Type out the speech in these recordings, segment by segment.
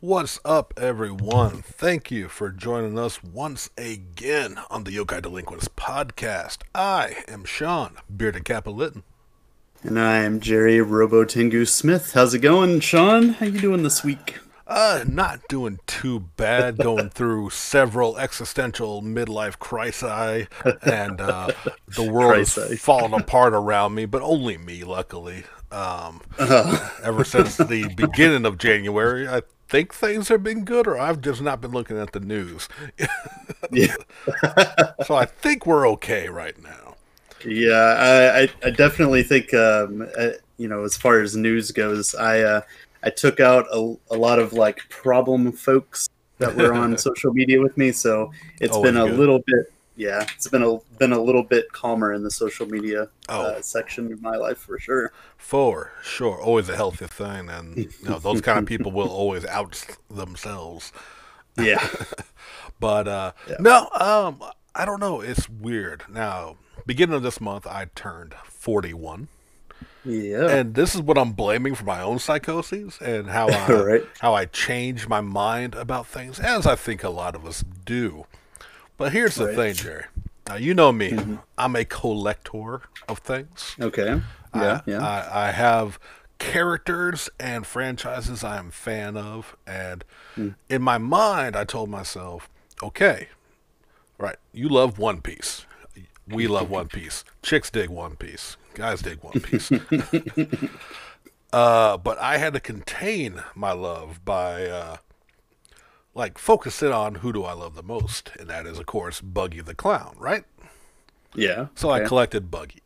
What's up, everyone? Thank you for joining us once again on the Yokai Delinquents podcast. I am Sean, Bearded Capalitin. And I am Jerry Robotengu Smith. How's it going, Sean? How you doing this week? Not doing too bad. Going through several existential midlife crises, and the world is falling apart around me, but only me, luckily. Ever since the beginning of January, I think things have been good, or I've just not been looking at the news. Yeah. So I think we're okay right now. Yeah, I definitely think, as far as news goes, I took out a lot of like problem folks that were on social media with me. So it's been a little bit. Yeah, it's been a little bit calmer in the social media section of my life, for sure. For sure. Always a healthy thing. And those kind of people will always out themselves. Yeah. But I don't know. It's weird. Now, beginning of this month, I turned 41. Yeah. And this is what I'm blaming for my own psychoses and how I, right, how I change my mind about things, as I think a lot of us do. But here's the thing, Jerry. Now, you know me. Mm-hmm. I'm a collector of things. Okay. I have characters and franchises I am a fan of. And in my mind, I told myself, okay, right, you love One Piece. We love One Piece. Chicks dig One Piece. Guys dig One Piece. But I had to contain my love by... focus in on who do I love the most, and that is, of course, Buggy the Clown, right? Yeah. So I collected Buggy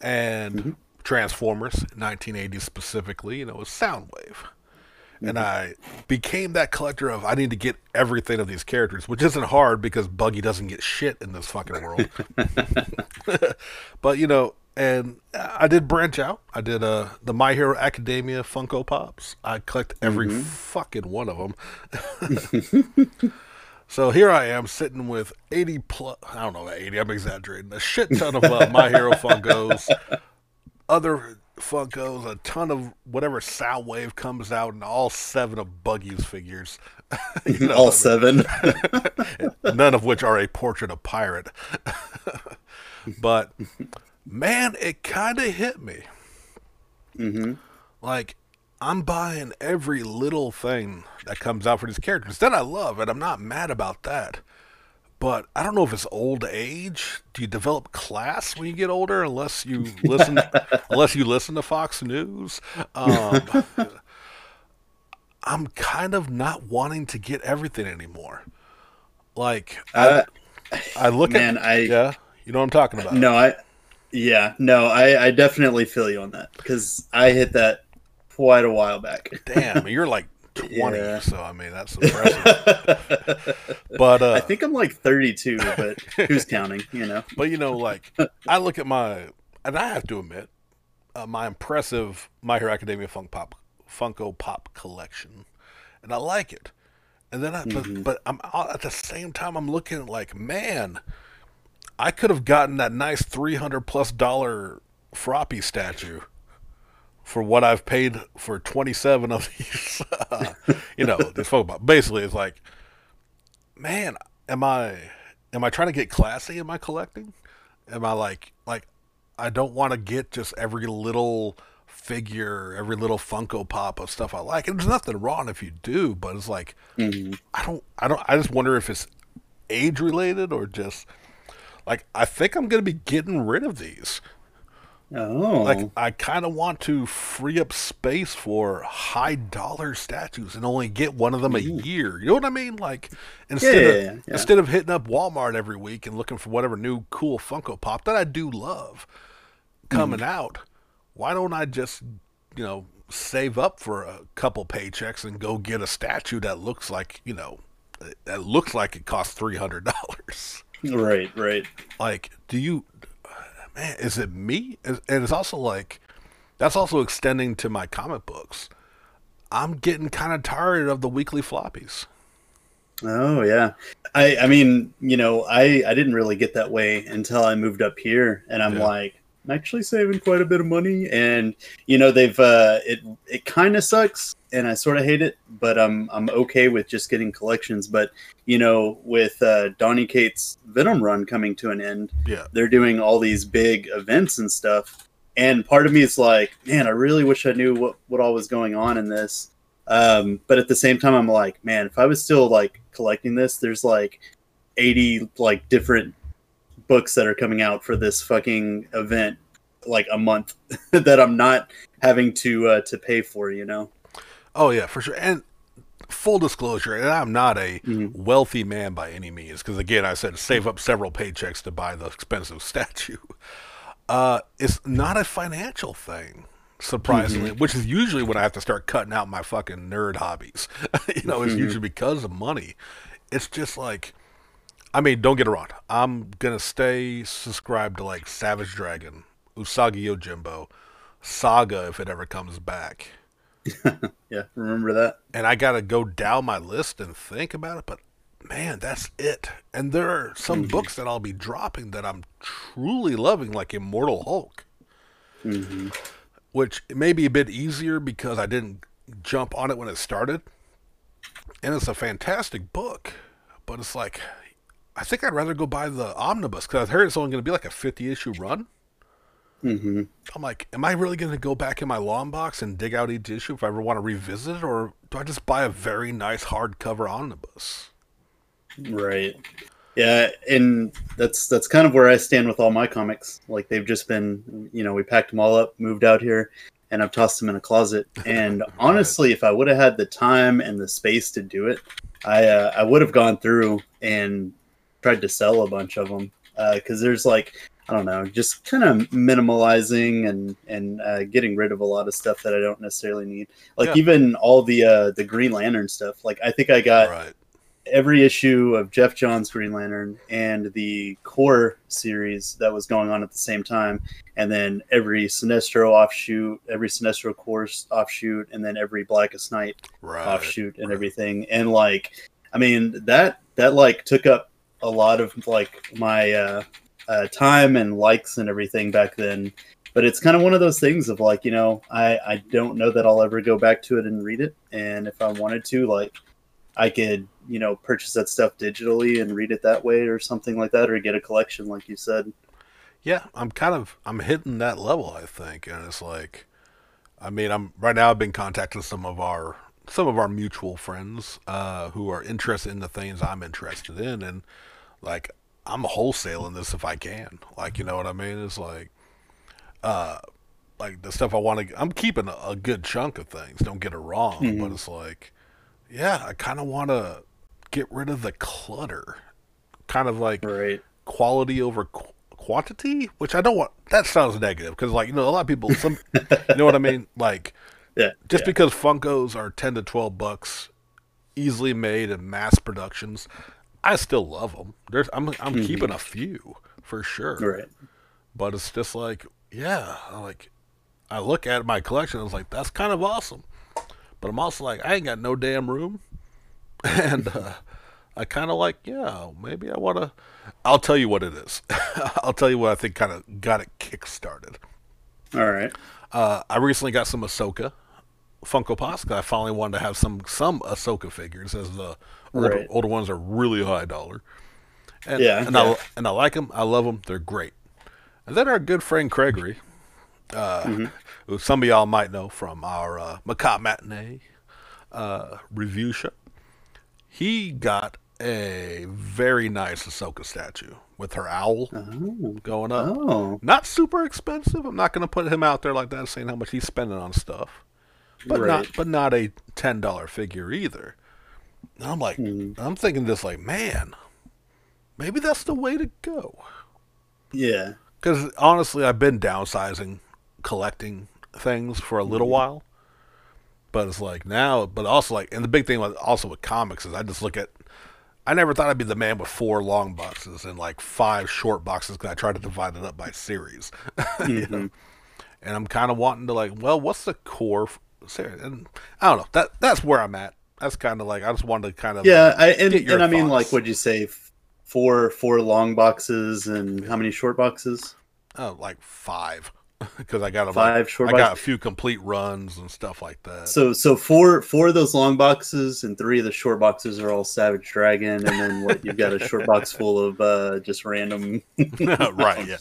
and Transformers, 1980s specifically, it was Soundwave. Mm-hmm. And I became that collector of, I need to get everything of these characters, which isn't hard because Buggy doesn't get shit in this fucking world. But, and I did branch out. I did the My Hero Academia Funko Pops. I collect every fucking one of them. So here I am sitting with 80 plus, I don't know, 80, I'm exaggerating, a shit ton of My Hero Funkos, other Funkos, a ton of whatever Soundwave comes out, and all 7 of Buggy's figures. All 7? None of which are a portrait of pirate. But... man, it kind of hit me. Mm-hmm. I'm buying every little thing that comes out for these characters that I love, and I'm not mad about that. But I don't know if it's old age. Do you develop class when you get older, unless you listen? Unless you listen to Fox News. I'm kind of not wanting to get everything anymore. I look at, you know what I'm talking about. I definitely feel you on that, because I hit that quite a while back. Damn, you're like 20, so I mean, that's impressive. But I think I'm like 32, but who's counting, But I look at and I have to admit, my impressive My Hero Academia Funko Pop collection, and I like it. And then but I'm at the same time I'm looking at man, I could have gotten that nice $300+ Froppy statue for what I've paid for 27 of these. This photo. Basically, it's man, am I trying to get classy in my collecting? Am I like I don't want to get just every little figure, every little Funko Pop of stuff I like. And there's nothing wrong if you do, but it's I just wonder if it's age related or just. I think I'm going to be getting rid of these. Oh. I kind of want to free up space for high-dollar statues and only get one of them a year. You know what I mean? Instead of hitting up Walmart every week and looking for whatever new cool Funko Pop that I do love coming out, why don't I just, save up for a couple paychecks and go get a statue that looks like, you know, that looks like it costs $300. Right, right. Like, do you, man, is it me? And it's also like, that's also extending to my comic books. I'm getting kind of tired of the weekly floppies. Oh, yeah. I mean, you know, I didn't really get that way until I moved up here. And I'm like, I'm actually saving quite a bit of money. And, you know, they've it kind of sucks. And I sort of hate it. But I'm okay with just getting collections. But, you know, with Donny Cates' Venom run coming to an end, they're doing all these big events and stuff. And part of me is like, man, I really wish I knew what all was going on in this. But at the same time, I'm like, man, if I was still like collecting this, there's like 80 like different books that are coming out for this fucking event, like a month that I'm not having to pay for, you know? Oh yeah, for sure. And full disclosure, and I'm not a wealthy man by any means, because again, I said save up several paychecks to buy the expensive statue. It's not a financial thing, surprisingly, which is usually when I have to start cutting out my fucking nerd hobbies. You know, it's usually because of money. It's just like, I mean, don't get it wrong. I'm going to stay subscribed to like Savage Dragon, Usagi Yojimbo, Saga if it ever comes back. Yeah, remember that. And I got to go down my list and think about it, but man, that's it. And there are some books that I'll be dropping that I'm truly loving, like Immortal Hulk, which may be a bit easier because I didn't jump on it when it started. And it's a fantastic book, but it's like, I think I'd rather go buy the omnibus because I heard it's only going to be like a 50-issue run. I'm like, am I really going to go back in my long box and dig out each issue if I ever want to revisit it, or do I just buy a very nice hardcover omnibus? Right. Yeah, and that's kind of where I stand with all my comics. Like, they've just been, you know, we packed them all up, moved out here, and I've tossed them in a closet. And right. Honestly, if I would have had the time and the space to do it, I would have gone through and tried to sell a bunch of them. Because there's like, I don't know, just kind of minimalizing and getting rid of a lot of stuff that I don't necessarily need. Like, even all the Green Lantern stuff. Like, I think I got... every issue of Jeff Johns' Green Lantern and the core series that was going on at the same time, and then every Sinestro offshoot, every Sinestro core offshoot, and then every Blackest Night offshoot and everything. And like, I mean, that like took up a lot of like my time and likes and everything back then. But it's kind of one of those things of like, you know, I don't know that I'll ever go back to it and read it. And if I wanted to, like, I could, you know, purchase that stuff digitally and read it that way or something like that, or get a collection like you said. Yeah, I'm hitting that level, I think. And it's like, I mean, I've been contacting some of our mutual friends who are interested in the things I'm interested in, and like, I'm wholesaling this if I can. Like, you know what I mean? It's like the stuff I want to, I'm keeping a good chunk of things, don't get it wrong, but it's like, yeah, I kind of want to get rid of the clutter. Kind of like quality over quantity, which I don't want. That sounds negative because, like, you know, a lot of people, you know what I mean? Like, because Funkos are 10 to 12 bucks, easily made in mass productions, I still love them. I'm keeping a few for sure. Right. But it's just like, yeah, like, I look at my collection and I was like, that's kind of awesome. But I'm also like, I ain't got no damn room. And I kind of like, yeah, maybe I want to. I'll tell you what it is. I'll tell you what I think kind of got it kickstarted. All right. I recently got some Ahsoka Funko Pops. I finally wanted to have some Ahsoka figures, as the older ones are really high dollar. And, I like them. I love them. They're great. And then our good friend Gregory, who some of y'all might know from our Macabre Matinee review show, he got a very nice Ahsoka statue with her owl going up. Oh. Not super expensive. I'm not going to put him out there like that, saying how much he's spending on stuff, but not a $10 figure either. And I'm like, I'm thinking this like, man, maybe that's the way to go. Yeah. Because honestly, I've been downsizing collecting things for a little while, But it's like now, but also like, and the big thing was also with comics is I just look at, I never thought I'd be the man with 4 long boxes and like 5 short boxes because I tried to divide it up by series. You know? And I'm kind of wanting to like, well, what's the core series? And I don't know. That's where I'm at. That's kind of like, I just wanted to kind of I mean, like, what'd you say? 4 long boxes and how many short boxes? Oh, like 5. Because I got got a few complete runs and stuff like that. So 4 of those long boxes and 3 of the short boxes are all Savage Dragon, and then what? You've got a short box full of just random. Right? Yeah.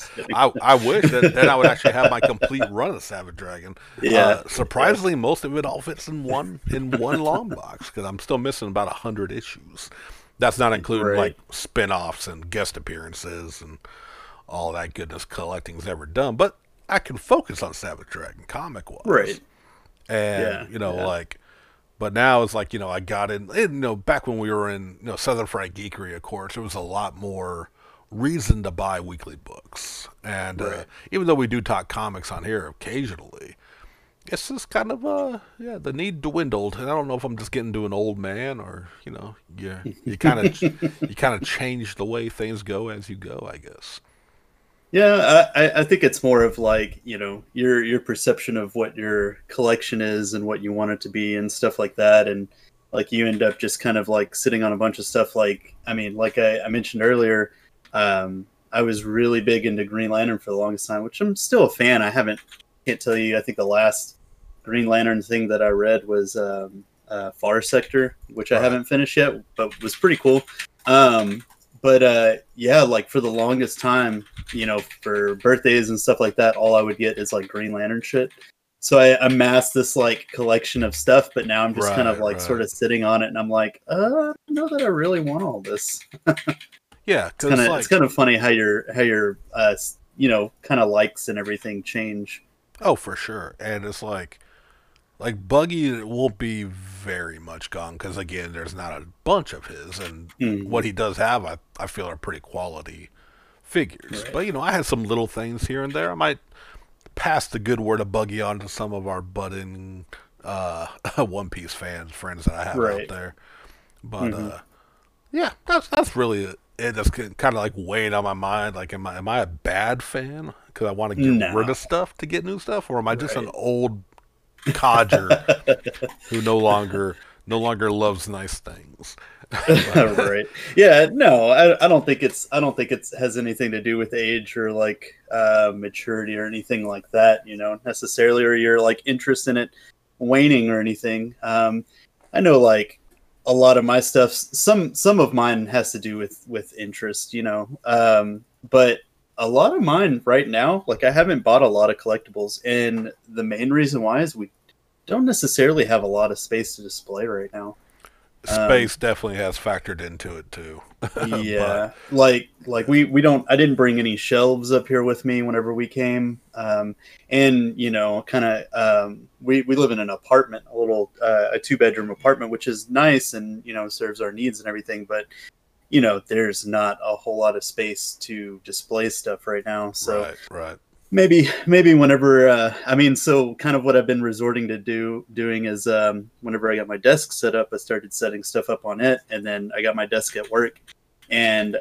I wish that then I would actually have my complete run of Savage Dragon. Yeah. Surprisingly, most of it all fits in one long box because I'm still missing about 100 issues. That's not including like spinoffs and guest appearances and all that goodness collecting's ever done, but. I can focus on Savage Dragon comic-wise. Right. And, like, but now it's like, I got in, back when we were in, Southern Fried Geekery, of course, there was a lot more reason to buy weekly books. And even though we do talk comics on here occasionally, it's just kind of, the need dwindled. And I don't know if I'm just getting to an old man or, you kind of change the way things go as you go, I guess. Yeah, I think it's more of like, your perception of what your collection is and what you want it to be and stuff like that. And like you end up just kind of like sitting on a bunch of stuff. Like, I mean, like I mentioned earlier, I was really big into Green Lantern for the longest time, which I'm still a fan. I can't tell you, I think the last Green Lantern thing that I read was Far Sector, which I haven't finished yet, but was pretty cool. But like for the longest time, for birthdays and stuff like that, all I would get is like Green Lantern shit. So I amassed this like collection of stuff, but now I'm just sort of sitting on it, and I'm like, I don't know that I really want all this. Yeah, it's kind of funny how your kind of likes and everything change. Oh, for sure, and it's like. Like, Buggy won't be very much gone because, again, there's not a bunch of his. And what he does have, I feel, are pretty quality figures. Right. But, I had some little things here and there. I might pass the good word of Buggy on to some of our budding One Piece fans, friends that I have out there. But, that's really it. That's kind of, like, weighing on my mind. Like, am I a bad fan? Because I want to get rid of stuff to get new stuff? Or am I just an old codger who no longer loves nice things? I don't think it has anything to do with age or like maturity or anything like that necessarily, or your like interest in it waning or anything. I know like a lot of my stuff, some of mine has to do with interest, but a lot of mine right now, like I haven't bought a lot of collectibles, and the main reason why is we don't necessarily have a lot of space to display right now. Space definitely has factored into it too. Yeah, but, like we don't. I didn't bring any shelves up here with me whenever we came, and kind of we live in an apartment, a 2-bedroom apartment, which is nice and serves our needs and everything, but. There's not a whole lot of space to display stuff right now. So maybe whenever, so kind of what I've been resorting to doing is whenever I got my desk set up, I started setting stuff up on it. And then I got my desk at work, and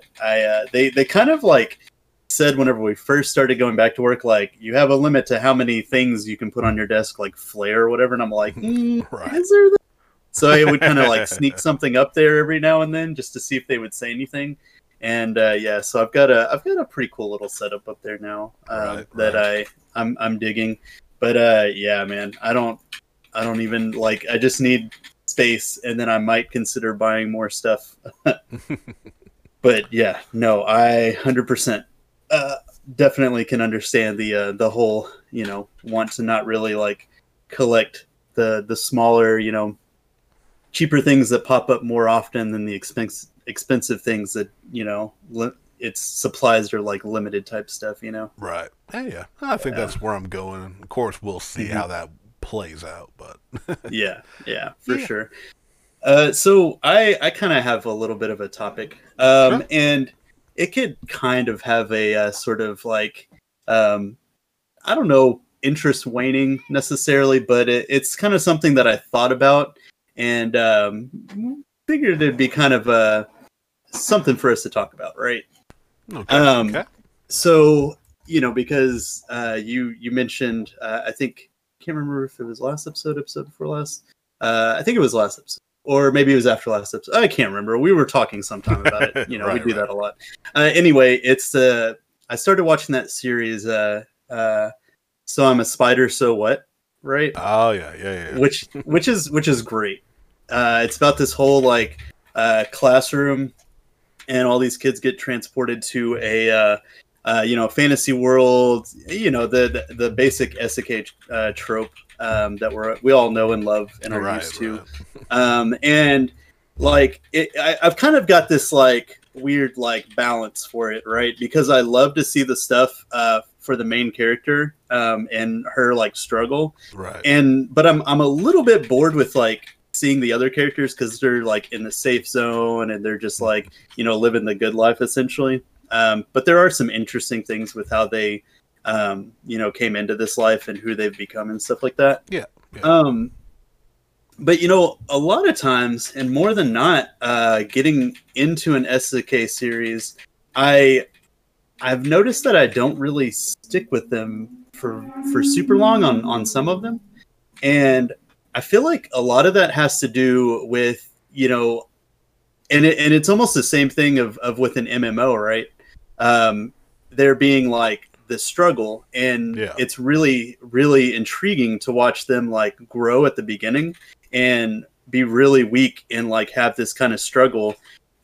they kind of like said whenever we first started going back to work, like you have a limit to how many things you can put on your desk, like flair or whatever. And I'm like, is there that? So I would kind of like sneak something up there every now and then just to see if they would say anything. And so I've got a pretty cool little setup up there now that I'm digging. But man, I don't even like, I just need space, and then I might consider buying more stuff. But I 100% definitely can understand the whole, want to not really like collect the smaller, cheaper things that pop up more often than the expensive things that its supplies are like limited type stuff. I think that's where I'm going. Of course, we'll see how that plays out, but sure. So I kind of have a little bit of a topic, and it could kind of have a sort of like I don't know interest waning necessarily, but it's kind of something that I thought about and figured it'd be kind of something for us to talk about, right? Okay. So, you know, because you mentioned, I think, can't remember if it was last episode before last. I think it was last episode, or maybe it was after last episode. I can't remember. We were talking sometime about it. You know, we do that a lot. Anyway, it's I started watching that series. So I'm a Spider, So What? Right? Oh yeah. Which is great. It's about this whole like classroom, and all these kids get transported to a fantasy world. You know, the basic Isekai trope that we all know and love and are used to. And like I've kind of got this like weird like balance for it, right? Because I love to see the stuff for the main character and her like struggle, right? And but I'm a little bit bored with like seeing the other characters because they're like in the safe zone and they're just like, you know, living the good life essentially. But there are some interesting things with how they came into this life and who they've become and stuff like that. Yeah. But, you know, a lot of times, and more than not, getting into an Isekai series, I've noticed that I don't really stick with them for super long on some of them. And I feel like a lot of that has to do with, you know, and it's almost the same thing of with an MMO, right? There being like this struggle, and it's really, really intriguing to watch them like grow at the beginning and be really weak and like have this kind of struggle.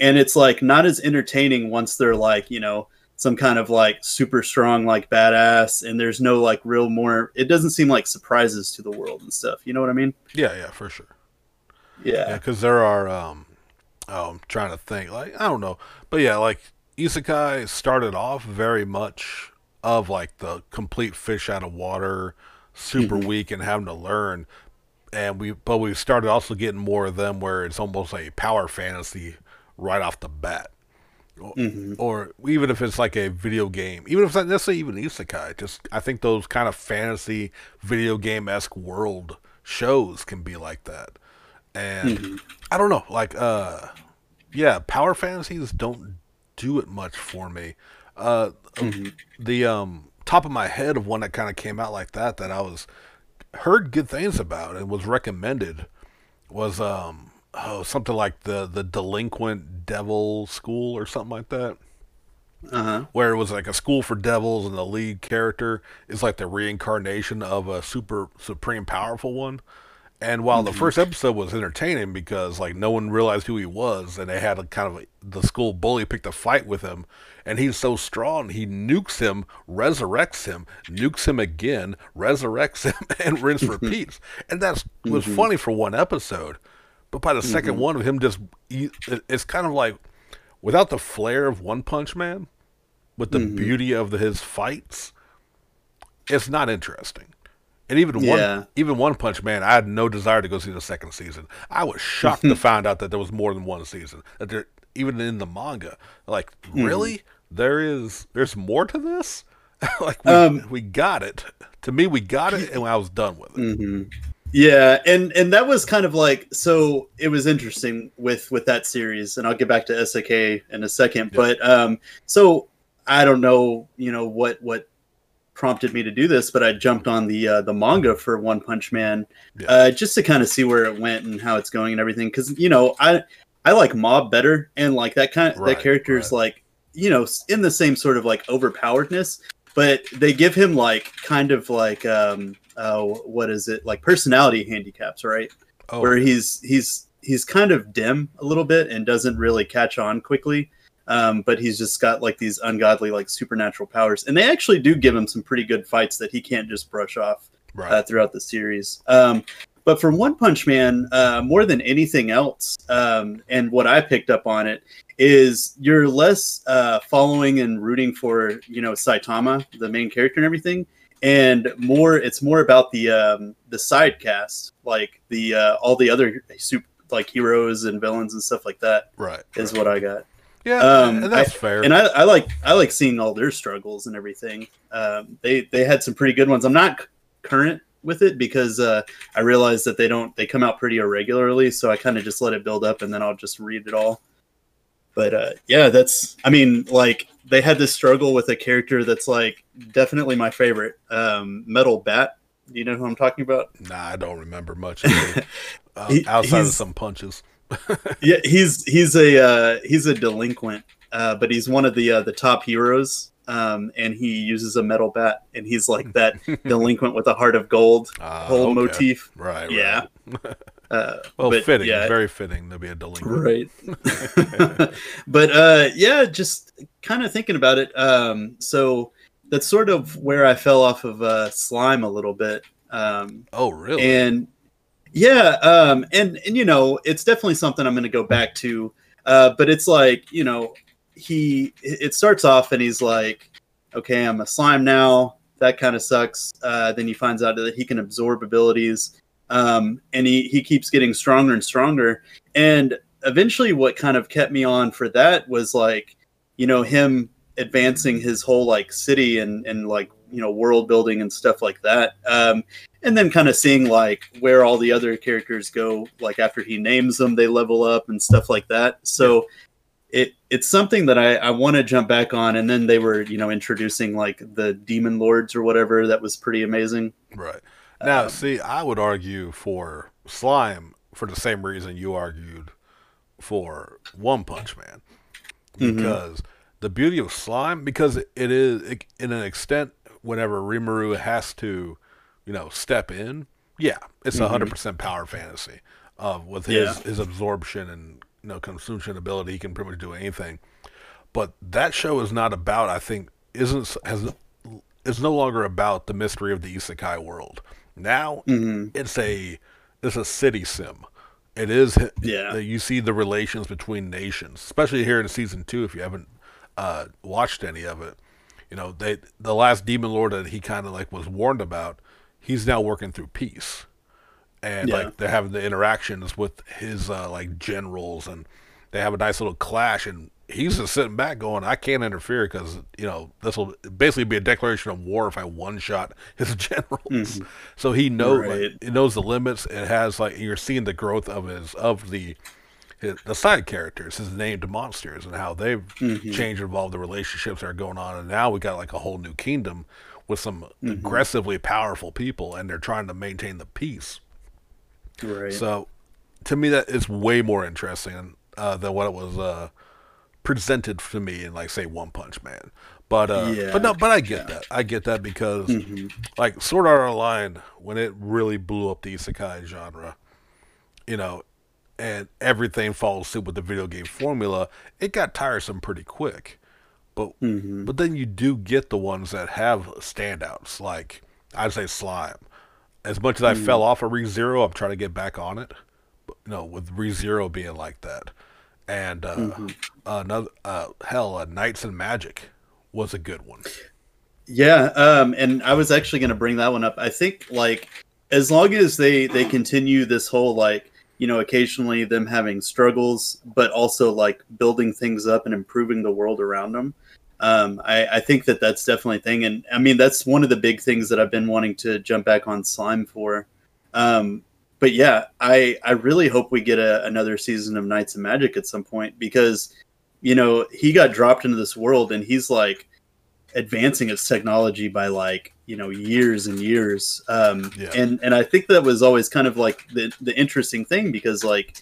And it's like not as entertaining once they're like, you know, some kind of like super strong, like badass, and there's no like real more, it doesn't seem like surprises to the world and stuff. You know what I mean? Yeah, for sure. Yeah. 'Cause there are, I'm trying to think, like, I don't know, but yeah, like Isekai started off very much of like the complete fish out of water, super weak and having to learn, but we started also getting more of them where it's almost a power fantasy right off the bat, or even if it's like a video game, even if it's not necessarily even Isekai, just I think those kind of fantasy video game-esque world shows can be like that, and I don't know, like power fantasies don't do it much for me. The top of my head of one that kind of came out like that I was heard good things about and was recommended was something like the Delinquent Devil School or something like that, where it was like a school for devils and the lead character is like the reincarnation of a supreme powerful one. And while the first episode was entertaining because like no one realized who he was, and they had the school bully picked a fight with him, and he's so strong he nukes him, resurrects him, nukes him again, resurrects him, and rinse repeats. And that was funny for one episode, but by the second one of him it's kind of like without the flair of One Punch Man, with the beauty of his fights, it's not interesting. And even One Punch Man, I had no desire to go see the second season. I was shocked to find out that there was more than one season. That there, even in the manga, like really, there's more to this. Like we got it. To me, we got it, and I was done with it. Yeah, and that was kind of like, so it was interesting with that series, and I'll get back to Isekai in a second. Yeah. But so I don't know, you know what prompted me to do this, but I jumped on the manga for One Punch Man just to kind of see where it went and how it's going and everything, because you know I like Mob better, and like that kind of that character's like, you know, in the same sort of like overpoweredness, but they give him like kind of like what is it, like personality handicaps, right? Where he's kind of dim a little bit and doesn't really catch on quickly. But he's just got like these ungodly, like supernatural powers, and they actually do give him some pretty good fights that he can't just brush off throughout the series. But for One Punch Man, more than anything else, and what I picked up on it is you're less following and rooting for, you know, Saitama, the main character, and everything, and more. It's more about the side cast, like the all the other heroes and villains and stuff like that. Right. What I got. Yeah, and that's fair. And I like seeing all their struggles and everything. They had some pretty good ones. I'm not current with it because I realized that they come out pretty irregularly, so I kind of just let it build up and then I'll just read it all. But yeah, that's, I mean, like, they had this struggle with a character that's like definitely my favorite, Metal Bat. Do you know who I'm talking about? Nah, I don't remember much of it. Outside of some punches. Yeah, he's a delinquent, but he's one of the top heroes. And he uses a metal bat, and he's like that delinquent with a heart of gold whole okay. motif. Right. Yeah. Right. Well, fitting. Yeah. Very fitting to be a delinquent. Right. But yeah, just kind of thinking about it. So that's sort of where I fell off of Slime a little bit. Oh, really? And yeah. And you know, it's definitely something I'm going to go back to. But it's like, you know, it starts off and he's like, okay, I'm a slime now. That kind of sucks. Then he finds out that he can absorb abilities. And he keeps getting stronger and stronger. And eventually what kind of kept me on for that was like, you know, him advancing his whole like city and like, you know, world building and stuff like that. And then kind of seeing like where all the other characters go, like after he names them, they level up and stuff like that. So it's something that I want to jump back on. And then they were, you know, introducing like the demon lords or whatever. That was pretty amazing. Right. Now, see, I would argue for Slime for the same reason you argued for One Punch Man. Because the beauty of Slime, because it is, in an extent, whenever Rimuru has to, you know, step in, yeah, it's 100% power fantasy with his absorption and, you know, consumption ability. He can pretty much do anything, but that show is not about, I think, is no longer about the mystery of the isekai world. Now it's a city sim. It is. Yeah. You see the relations between nations, especially here in season 2. If you haven't watched any of it, you know, the last demon lord that he kind of like was warned about, he's now working through peace. And like they're having the interactions with his like generals, and they have a nice little clash. And he's just sitting back, going, "I can't interfere because, you know, this will basically be a declaration of war if I one-shot his generals." So he knows, like, it knows the limits. It has like, you're seeing the growth of the side characters, his named monsters, and how they've changed and evolved the relationships that are going on. And now we got like a whole new kingdom with some aggressively powerful people, and they're trying to maintain the peace. Right. So, to me, that is way more interesting than what it was presented to me in, like, say, One Punch Man. But but I get that. I get that because, like, Sword Art Online, when it really blew up the isekai genre, you know, and everything follows suit with the video game formula, it got tiresome pretty quick. But but then you do get the ones that have standouts, like, I'd say Slime. As much as I fell off of Re Zero, I'm trying to get back on it. But, you know, with Re Zero being like that, and Knights and Magic was a good one. Yeah, and I was actually going to bring that one up. I think like as long as they continue this whole like, you know, occasionally them having struggles, but also like building things up and improving the world around them. I think that that's definitely a thing. And I mean, that's one of the big things that I've been wanting to jump back on Slime for. But yeah, I really hope we get another season of Knights and Magic at some point, because, you know, he got dropped into this world and he's like advancing its technology by like, you know, years and years. And I think that was always kind of like the interesting thing, because like,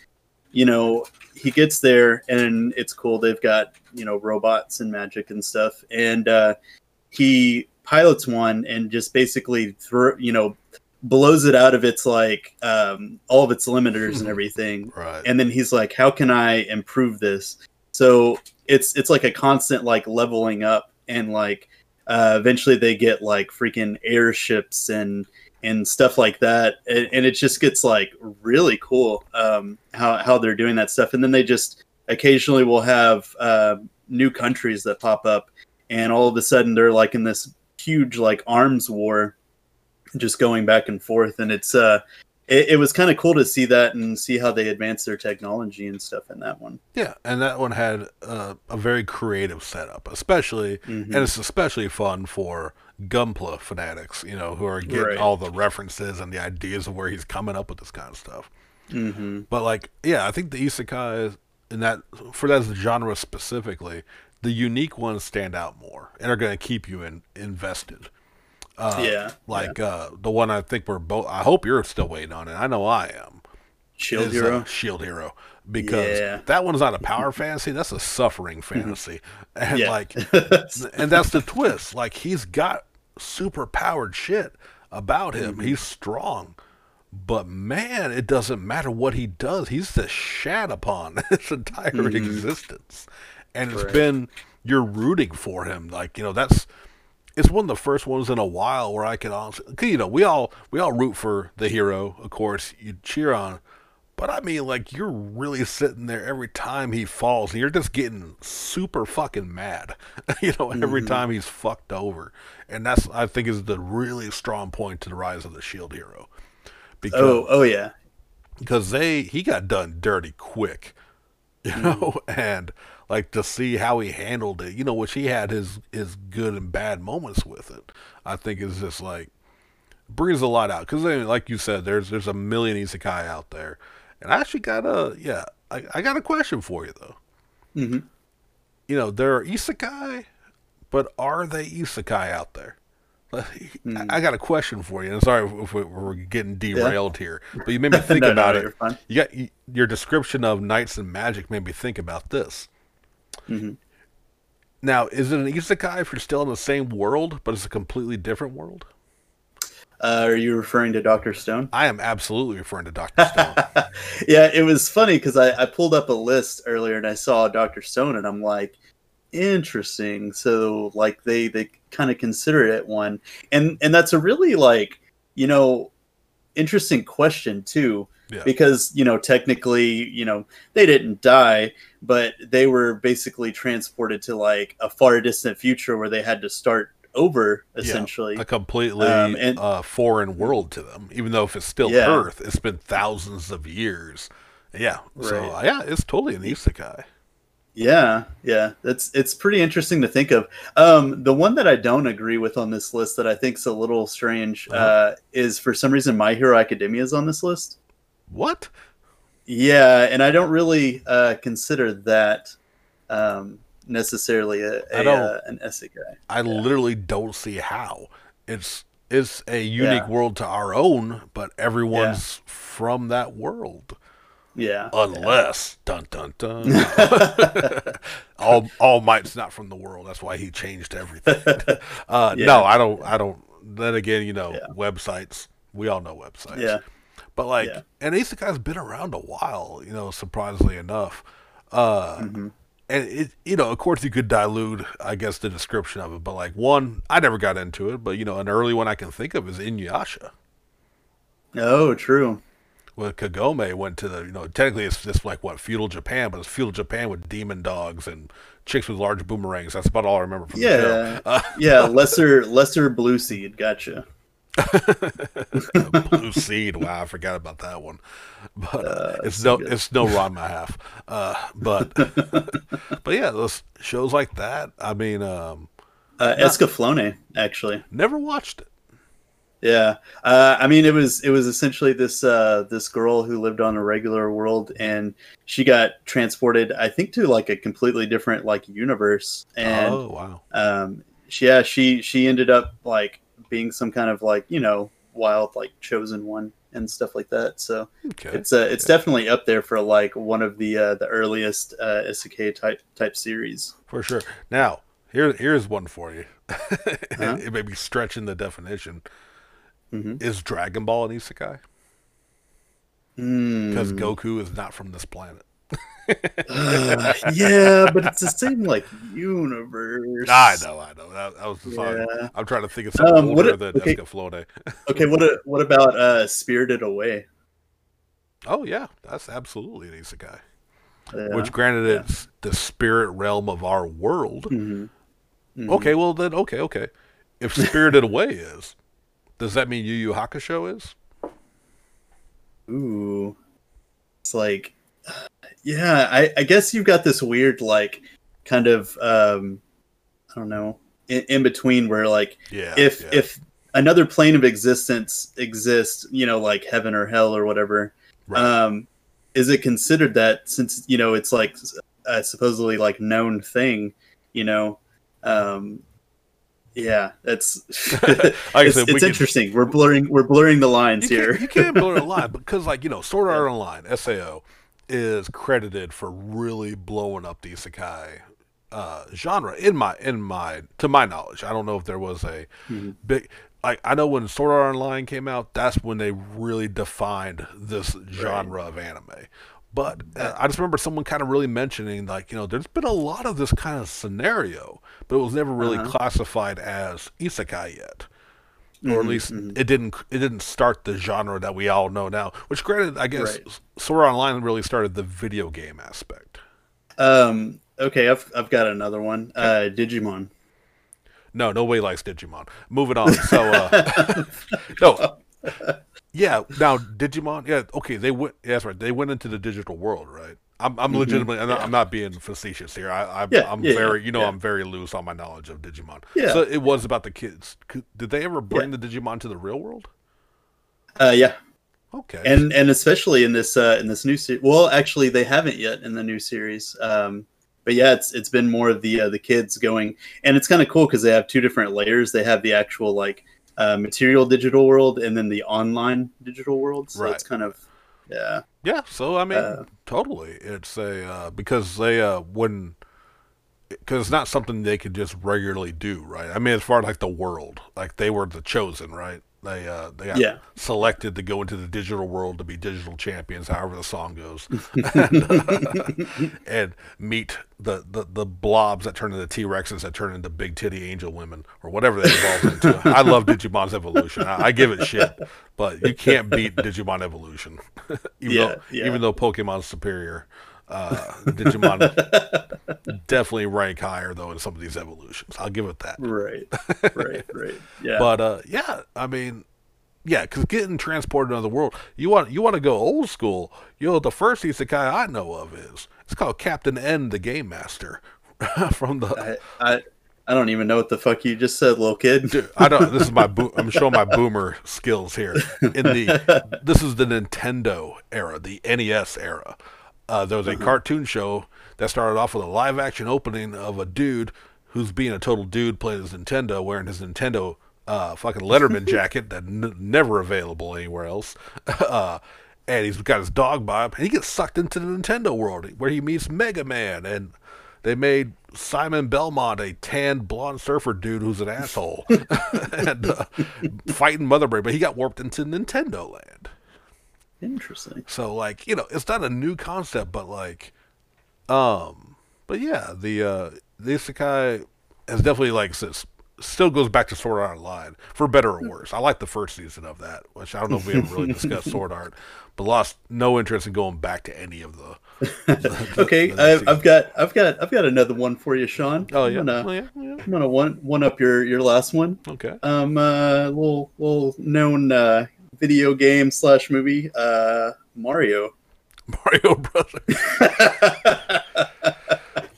you know, he gets there and it's cool. They've got, you know, robots and magic and stuff. And he pilots one and just basically, you know, blows it out of its like all of its limiters and everything. Right. And then he's like, how can I improve this? So it's like a constant like leveling up, and like eventually they get like freaking airships and stuff like that, and it just gets like really cool how they're doing that stuff. And then they just occasionally will have new countries that pop up, and all of a sudden they're like in this huge like arms war, just going back and forth. And it was kind of cool to see that and see how they advanced their technology and stuff in that one. Yeah, and that one had a very creative setup, especially, and it's especially fun for Gunpla fanatics, you know, who are getting all the references and the ideas of where he's coming up with this kind of stuff. But like, yeah, I think the isekai and that for that genre specifically, the unique ones stand out more and are going to keep you invested. The one I think we're both, I hope you're still waiting on it. I know I am. Shield Hero. Because that one's not a power fantasy. That's a suffering fantasy. And like, and that's the twist. Like, he's got super powered shit about him. He's strong, but man, it doesn't matter what he does. He's just shat upon his entire existence. And it's been, you're rooting for him. Like, you know, that's, it's one of the first ones in a while where I can honestly, you know, we all root for the hero, of course, you cheer on, but I mean, like, you're really sitting there every time he falls, and you're just getting super fucking mad, you know, every time he's fucked over, and that's, I think, is the really strong point to the Rise of the Shield Hero. Because, because he got done dirty quick, you know, and like, to see how he handled it, you know, which he had his good and bad moments with it, I think is just like, brings a lot out. Because, like you said, there's a million isekai out there. And I actually got I got a question for you, though. You know, there are isekai, but are they isekai out there? I got a question for you, and sorry if we're getting derailed here, but you made me think about it. Your description of Knights and Magic made me think about this. Now, is it an isekai if you're still in the same world, but it's a completely different world? Are you referring to Dr. Stone? I am absolutely referring to Dr. Stone. Yeah, it was funny because I pulled up a list earlier and I saw Dr. Stone and I'm like, interesting. So like they kind of consider it one. And that's a really, like, you know, interesting question too. Yeah. Because, you know, technically, you know, they didn't die, but they were basically transported to like a far distant future where they had to start over, essentially. Yeah, a completely foreign world to them, even though if it's still Earth, it's been thousands of years. Yeah. Right. So yeah, it's totally an isekai. Yeah. Yeah. It's pretty interesting to think of. The one that I don't agree with on this list that I think's a little strange is, for some reason, My Hero Academia is on this list. What? Yeah, and I don't really consider that necessarily an isekai. I literally don't see how. It's a unique world to our own, but everyone's from that world. Yeah. Unless dun dun dun. All Might's not from the world. That's why he changed everything. No, I don't. Then again, you know, websites. We all know websites. Yeah. But like, and isekai's been around a while, you know, surprisingly enough. And it, you know, of course you could dilute, I guess, the description of it. But like, one, I never got into it, but you know, an early one I can think of is Inuyasha. Oh, true. Well, Kagome went to the, you know, technically it's just like what, feudal Japan, but it's feudal Japan with demon dogs and chicks with large boomerangs. That's about all I remember from the show. Lesser Blue Seed. Gotcha. Blue Seed. Wow, I forgot about that one. But it's no Ron Mahalf. But yeah, those shows like that. I mean, Escaflowne, actually, never watched it. Yeah, I mean, it was essentially this girl who lived on a regular world, and she got transported, I think, to like a completely different like universe. And, oh wow! She ended up like being some kind of like, you know, wild like chosen one and stuff like that. So it's definitely up there for like one of the earliest isekai type series for sure. Now here's one for you. It may be stretching the definition. Is Dragon Ball an isekai? Because Goku is not from this planet. But it's the same like universe. I know. That was just I'm trying to think of something older than Escaflowne. Okay, what about Spirited Away? Oh yeah, that's absolutely an isekai. Yeah. Which, granted, it's the spirit realm of our world. Okay, well then, okay. If Spirited Away is, does that mean Yu Yu Hakusho is? Ooh. It's like, yeah, I guess you've got this weird, like, kind of, I don't know, in between where, like, if another plane of existence exists, you know, like heaven or hell or whatever, right. Is it considered that since, you know, it's like a supposedly like known thing, you know? Yeah, that's it's interesting. We're blurring the lines here. You can't blur a line because, like, you know, Sword Art Online, SAO, is credited for really blowing up the isekai genre to my knowledge. I don't know if there was a big, like, I know when Sword Art Online came out, that's when they really defined this genre of anime. But I just remember someone kind of really mentioning, like, you know, there's been a lot of this kind of scenario, but it was never really classified as isekai yet, or at least it didn't start the genre that we all know now. Which, granted, I guess Sword Art Online really started the video game aspect. Okay, I've got another one. Digimon. No, nobody likes Digimon. Moving on. So no. Yeah, now Digimon. Yeah, okay, they went. Yeah, that's right. They went into the digital world, right? I'm legitimately. I'm not being facetious here. I'm very loose on my knowledge of Digimon. Yeah. So it was about the kids. Did they ever bring the Digimon to the real world? Yeah. Okay. And especially in this new series. Well, actually, they haven't yet in the new series. But yeah, it's been more of the kids going, and it's kind of cool because they have two different layers. They have the actual, like, material digital world, and then the online digital world. So it's kind of, so I mean, totally. It's a because they wouldn't, because it's not something they could just regularly do, right? I mean, as far as like the world, like they were the chosen, right? They got selected to go into the digital world to be digital champions, however the song goes, and meet the blobs that turn into T-Rexes that turn into big titty angel women or whatever they evolve into. I love Digimon's evolution. I give it shit, but you can't beat Digimon evolution, even though Pokemon's superior. Digimon definitely rank higher though in some of these evolutions. I'll give it that. Right. Yeah. But I mean, because getting transported into the world, you want to go old school. You know, the first isekai I know of it's called Captain N, the Game Master, from the. I don't even know what the fuck you just said, little kid. Dude, I don't. This is my. I'm showing my boomer skills here. This is the Nintendo era, the NES era. There was a cartoon show that started off with a live-action opening of a dude who's being a total dude playing his Nintendo, wearing his Nintendo fucking Letterman jacket that's never available anywhere else. And he's got his dog by him, and he gets sucked into the Nintendo world where he meets Mega Man. And they made Simon Belmont a tanned, blonde surfer dude who's an asshole and fighting Mother Brain, but he got warped into Nintendo land. Interesting. So, like, you know, it's not a new concept, but like, but yeah, the isekai has definitely, like, still goes back to Sword Art Online for better or worse. I like the first season of that, which I don't know if we haven't really discussed Sword Art, but lost no interest in going back to any of the okay, the I've got another one for you, Sean. Oh yeah, I'm gonna one up your last one. Okay. Little known video game / movie, Mario Brothers.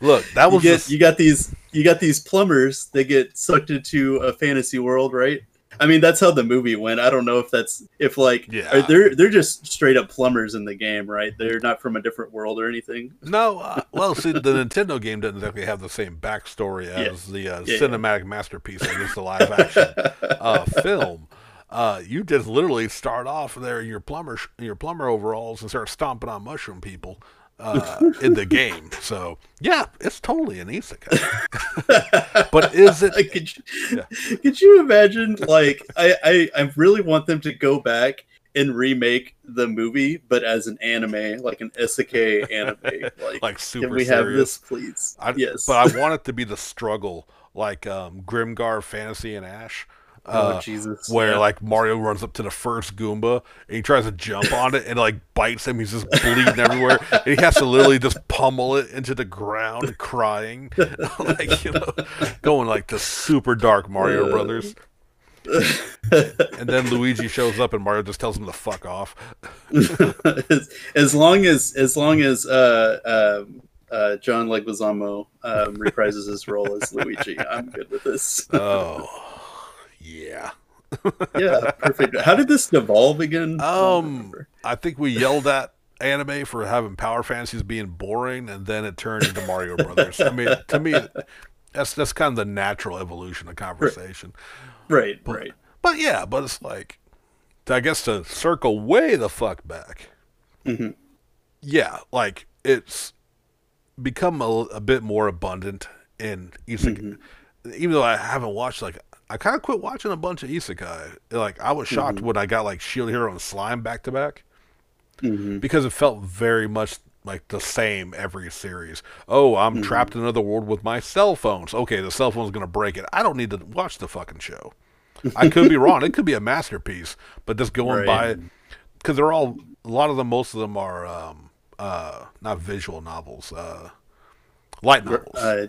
Look, that was you got these plumbers. They get sucked into a fantasy world, right? I mean, that's how the movie went. I don't know if that's they're just straight up plumbers in the game, right? They're not from a different world or anything. No, well, see, the Nintendo game doesn't exactly have the same backstory as the cinematic masterpiece of this live action film. You just literally start off there in your plumber overalls and start stomping on mushroom people in the game. So yeah, it's totally an isekai. But is it? Could you imagine? Like, I really want them to go back and remake the movie, but as an anime, like an isekai anime. Like, super can we serious? Have this, please? Yes, but I want it to be the struggle, like Grimgar, Fantasy, and Ash. Jesus. Where like Mario runs up to the first Goomba and he tries to jump on it and like bites him. He's just bleeding everywhere, and he has to literally just pummel it into the ground, crying, like, you know, going like the super dark Mario Brothers. And then Luigi shows up and Mario just tells him to fuck off. As long as John Leguizamo reprises his role as Luigi, I'm good with this. Oh, yeah. Yeah, perfect. How did this devolve again? I think we yelled at anime for having power fantasies being boring, and then it turned into Mario Brothers. I mean, to me, that's kind of the natural evolution of conversation. Right. But yeah, but it's like, I guess to circle way the fuck back. Mm-hmm. Yeah, like it's become a bit more abundant in Isekai. Mm-hmm. Even though I haven't watched, like, I kind of quit watching a bunch of Isekai. Like, I was shocked when I got like Shield Hero and Slime back to back. Because it felt very much like the same every series. Oh, I'm trapped in another world with my cell phones. Okay, the cell phone's going to break it. I don't need to watch the fucking show. I could be wrong. It could be a masterpiece, but just going by it, because they're all, a lot of them, most of them are not visual novels, light novels.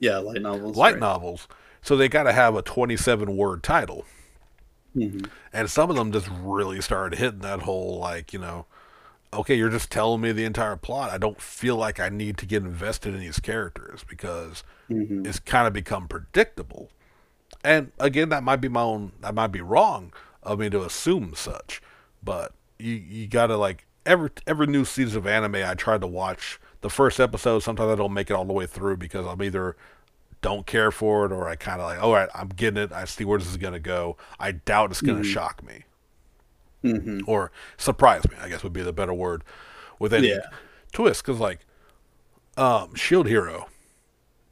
Light novels. Light novels. So they got to have a 27-word title. Mm-hmm. And some of them just really started hitting that whole, like, you know, okay, you're just telling me the entire plot. I don't feel like I need to get invested in these characters because it's kind of become predictable. And again, that might be my own, that might be wrong of me to assume such, but you gotta, like, every new season of anime, I try to watch the first episode. Sometimes I don't make it all the way through because I'm either don't care for it or I kind of like, all right, I'm getting it. I see where this is going to go. I doubt it's going to shock me. Or surprise me, I guess would be the better word, with any twist. Because, like, Shield Hero,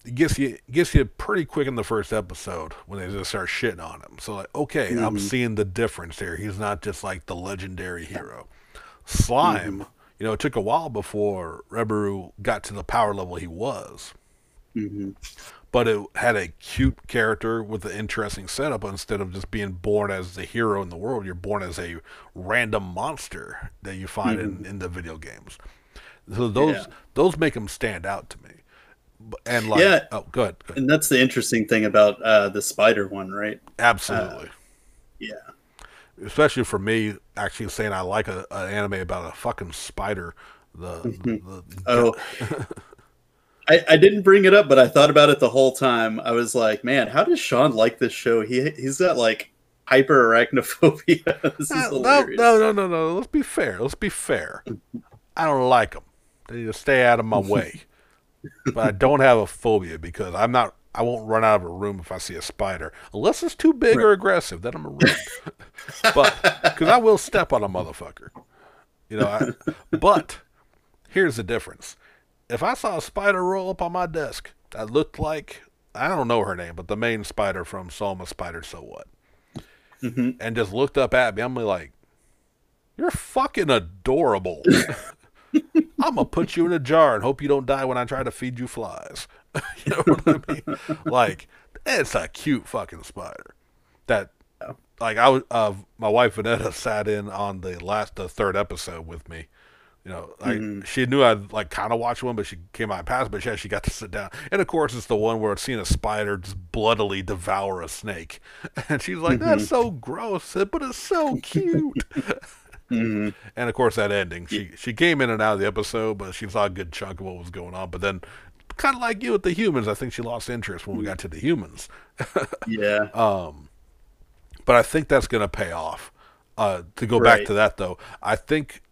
it gets you pretty quick in the first episode when they just start shitting on him. So, like, okay, I'm seeing the difference here. He's not just like the legendary hero. Slime, you know, it took a while before Reburu got to the power level he was. But it had a cute character with an interesting setup. Instead of just being born as the hero in the world, you're born as a random monster that you find in the video games. So those make them stand out to me. And like, oh, go ahead. And that's the interesting thing about the spider one, right? Absolutely. Especially for me, actually saying I like an anime about a fucking spider. I didn't bring it up, but I thought about it the whole time. I was like, man, how does Sean like this show? He's got, like, hyper arachnophobia. This is hilarious. No. Let's be fair. I don't like them. They just stay out of my way. But I don't have a phobia because I won't run out of a room if I see a spider. Unless it's too big or aggressive, then I'm a rip. Because I will step on a motherfucker. You know, but here's the difference. If I saw a spider roll up on my desk that looked like, I don't know her name, but the main spider from So I'm a Spider, So What? And just looked up at me, I'm like, you're fucking adorable. I'm going to put you in a jar and hope you don't die when I try to feed you flies. You know what I mean? Like, it's a cute fucking spider. That, like, I was, my wife Vanetta sat in on the third episode with me. You know, like, she knew I'd, like, kind of watch one, but she came out and passed, but she actually got to sit down. And, of course, it's the one where it's seen a spider just bloodily devour a snake. And she's like, that's so gross, but it's so cute. And, of course, that ending. She came in and out of the episode, but she saw a good chunk of what was going on. But then, kind of like you with the humans, I think she lost interest when we got to the humans. But I think that's going to pay off. To go back to that, though, I think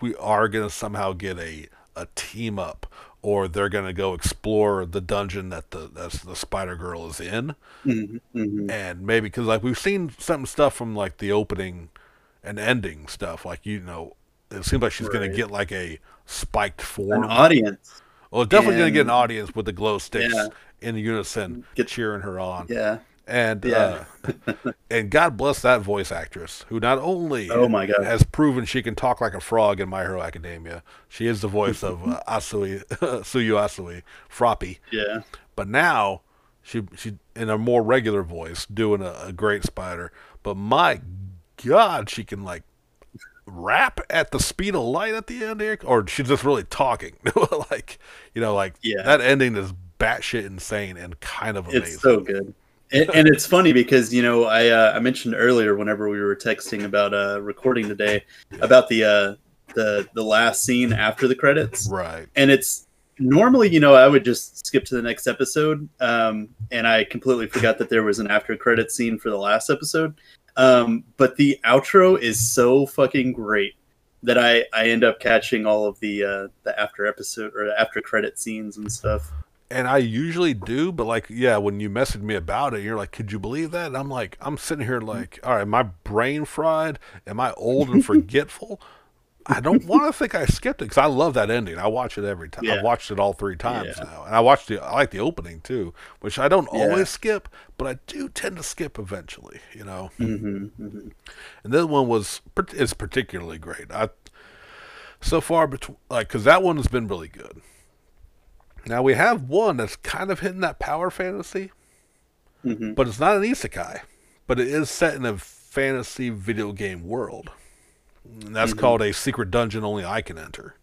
we are going to somehow get a team up, or they're going to go explore the dungeon that the Spider Girl is in. And maybe, because, like, we've seen some stuff from, like, the opening and ending stuff. Like, you know, it seems like she's going to get, like, a spiked form. An audience. Well, definitely going to get an audience with the glow sticks in unison, cheering her on. And God bless that voice actress, who not only has proven she can talk like a frog in My Hero Academia, she is the voice of Suyu Asui, Froppy. But now she in a more regular voice doing a great spider. But my God, she can, like, rap at the speed of light at the end here, or she's just really talking. That ending is batshit insane and kind of amazing. It's so good. And it's funny because, you know, I mentioned earlier whenever we were texting about recording today about the last scene after the credits. Right. And it's normally, you know, I would just skip to the next episode. And I completely forgot that there was an after credit scene for the last episode. But the outro is so fucking great that I end up catching all of the after episode or after credit scenes and stuff. And I usually do, but like, yeah, when you messaged me about it, you're like, could you believe that? And I'm like, I'm sitting here like, all right, am I brain fried? Am I old and forgetful? I don't want to think I skipped it because I love that ending. I watch it every time. Yeah. I've watched it all 3 times now. And I like the opening too, which I don't always skip, but I do tend to skip eventually, you know? Mm-hmm, mm-hmm. And this one is particularly great. Because that one has been really good. Now, we have one that's kind of hitting that power fantasy, mm-hmm. but it's not an isekai, but it is set in a fantasy video game world. And that's mm-hmm. called A Secret Dungeon Only I Can Enter.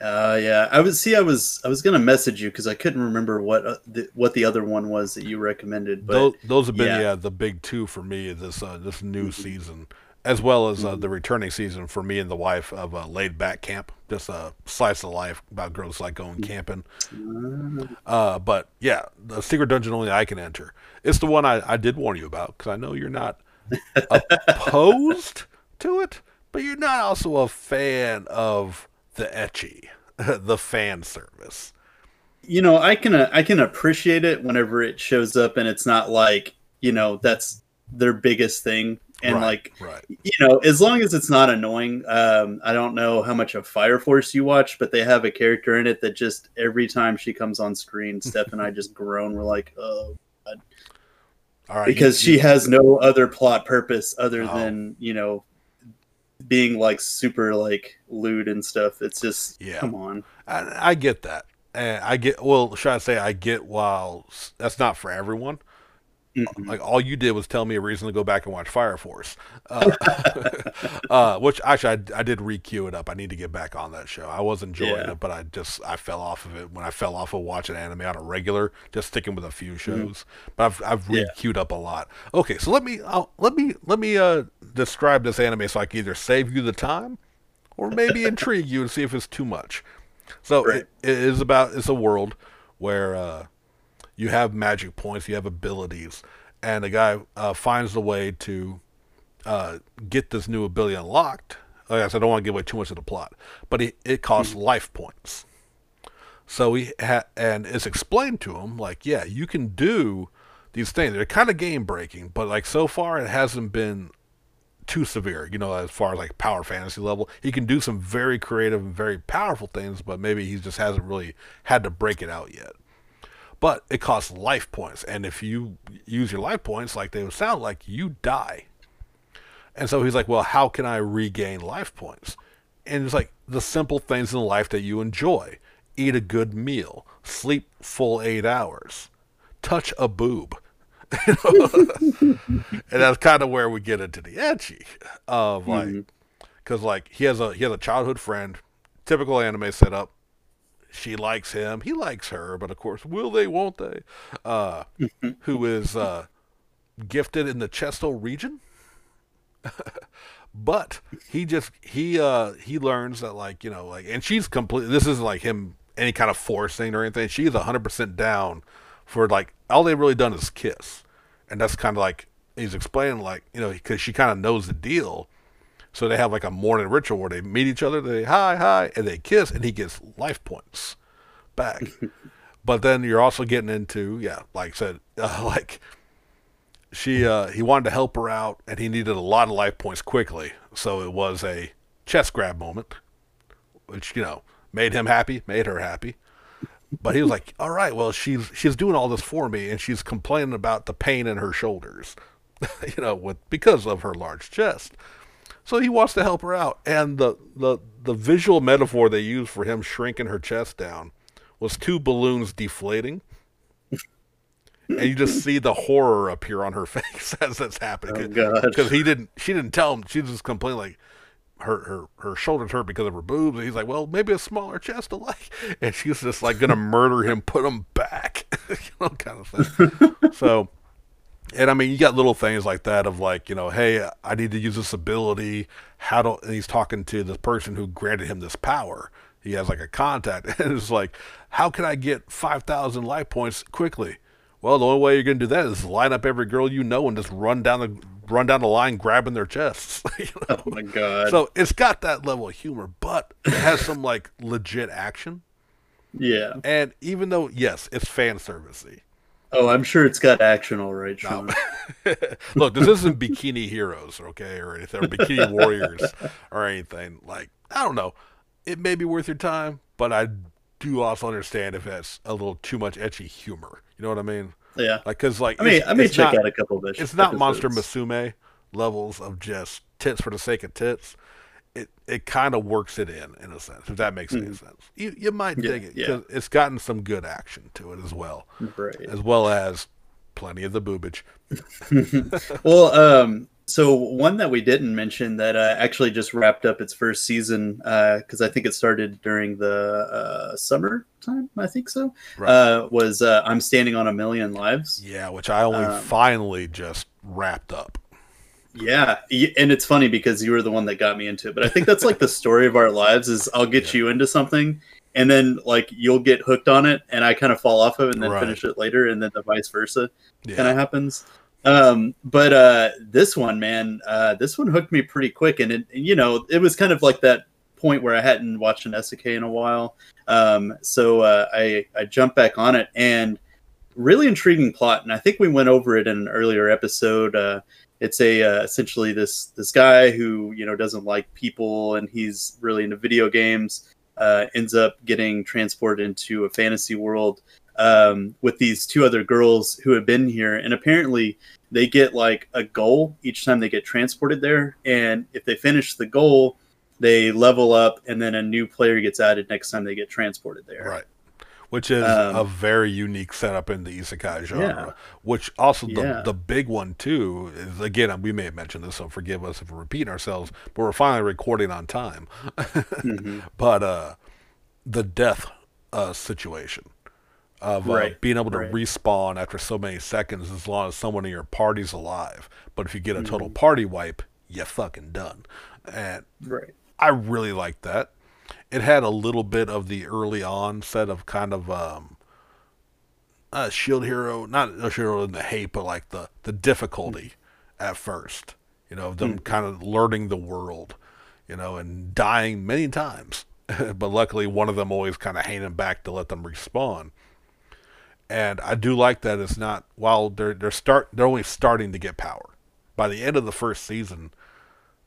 Yeah, I was going to message you because I couldn't remember what the other one was that you recommended. But those have been the big two for me this new mm-hmm. season, as well as the returning season for me and the wife of Laid Back Camp. Just a slice of life about girls like going camping. But yeah, The Secret Dungeon Only I Can Enter. It's the one I did warn you about because I know you're not opposed to it, but you're not also a fan of the ecchi, the fan service. You know, I can appreciate it whenever it shows up and it's not like, you know, that's their biggest thing. And you know, as long as it's not annoying, I don't know how much of Fire Force you watch, but they have a character in it that just every time she comes on screen, Steph and I just groan. We're like, oh, God. All right, because she has no other plot purpose other than, you know, being like super like lewd and stuff. It's just, come on. I get that. And I get while that's not for everyone. Mm-hmm. Like all you did was tell me a reason to go back and watch Fire Force, which actually I did re-queue it up. I need to get back on that show. I was enjoying it, but I fell off of it when I fell off of watching anime on a regular, just sticking with a few shows. Mm-hmm. But I've re-queued up a lot. Okay, so let me describe this anime so I can either save you the time or maybe intrigue you and see if it's too much. So it's a world where. You have magic points, you have abilities, and a guy finds the way to get this new ability unlocked. Like I said, I don't want to give away too much of the plot, but it costs life points. So and it's explained to him, like, yeah, you can do these things. They're kind of game breaking, but like so far it hasn't been too severe, you know, as far as like power fantasy level. He can do some very creative and very powerful things, but maybe he just hasn't really had to break it out yet. But it costs life points, and if you use your life points, like they would sound like, you die. And so he's like, well, how can I regain life points? And it's like the simple things in life that you enjoy. Eat a good meal. Sleep full 8 hours. Touch a boob. And that's kind of where we get into the ecchi. Because like he has a childhood friend, typical anime setup. She likes him. He likes her. But, of course, will they, won't they? Who is gifted in the Chesto region. But he learns that, like, you know, like, and she's completely, this isn't like him, any kind of forcing or anything. She's 100% down for, like, all they've really done is kiss. And that's kind of like, he's explaining, like, you know, because she kind of knows the deal. So they have like a morning ritual where they meet each other, they hi, and they kiss, and he gets life points back. But then you're also getting into, like I said, like he wanted to help her out, and he needed a lot of life points quickly. So it was a chest grab moment, which, you know, made him happy, made her happy. But he was like, all right, well, she's doing all this for me, and she's complaining about the pain in her shoulders, you know, because of her large chest. So he wants to help her out, and the visual metaphor they used for him shrinking her chest down was 2 balloons deflating, and you just see the horror appear on her face as that's happening. Because she didn't tell him. She just complained like her shoulders hurt because of her boobs, and he's like, well, maybe a smaller chest to like, and she's just like gonna murder him, put him back. all kind of things. So, and I mean, you got little things like that of like, you know, hey, I need to use this ability. How do? And he's talking to the person who granted him this power. He has like a contact, and it's like, how can I get 5,000 life points quickly? Well, the only way you're gonna do that is line up every girl you know and just run down the line, grabbing their chests. You know? Oh my god! So it's got that level of humor, but it has some like legit action. Yeah. And even though, yes, it's fan servicey. Oh, I'm sure it's got action, all right, Sean. No. Look, this isn't Bikini Heroes, okay, or anything, or Bikini Warriors, or anything. Like, I don't know. It may be worth your time, but I do also understand if that's a little too much etchy humor. You know what I mean? Yeah. Like, because like, I may check out a couple of this. It's not Monster Musume levels of just tits for the sake of tits. It kind of works it in a sense, if that makes any sense. You might dig it, because it's gotten some good action to it as well, right. As well as plenty of the boobage. Well, so one that we didn't mention that actually just wrapped up its first season, because I think it started during the summer time, I think so, right. Was I'm Standing on a Million Lives. Yeah, which I only finally just wrapped up. Yeah, and it's funny because you were the one that got me into it, but I think that's like the story of our lives is I'll get you into something, and then like you'll get hooked on it, and I kind of fall off of it and then finish it later, and then the vice versa kind of happens. But this one, man, this one hooked me pretty quick, and it, you know, it was kind of like that point where I hadn't watched an Isekai in a while, so I jumped back on it, and really intriguing plot, and I think we went over it in an earlier episode. It's a essentially this guy who, you know, doesn't like people, and he's really into video games. Ends up getting transported into a fantasy world with these two other girls who have been here, and apparently they get like a goal each time they get transported there, and if they finish the goal, they level up, and then a new player gets added next time they get transported there. Right. Which is a very unique setup in the Isekai genre. Yeah. Which also, the big one, too, is, again, we may have mentioned this, so forgive us if we're repeating ourselves, but we're finally recording on time. But the death situation of being able to respawn after so many seconds, as long as someone in your party's alive. But if you get a total party wipe, you're fucking done. And I really like that. It had a little bit of the early onset of kind of Shield Hero, not Shield Hero in the hate, but like the difficulty at first, you know, of them kind of learning the world, you know, and dying many times. But luckily, one of them always kind of hanging back to let them respawn. And I do like that it's not, while they're only starting to get power. By the end of the first season,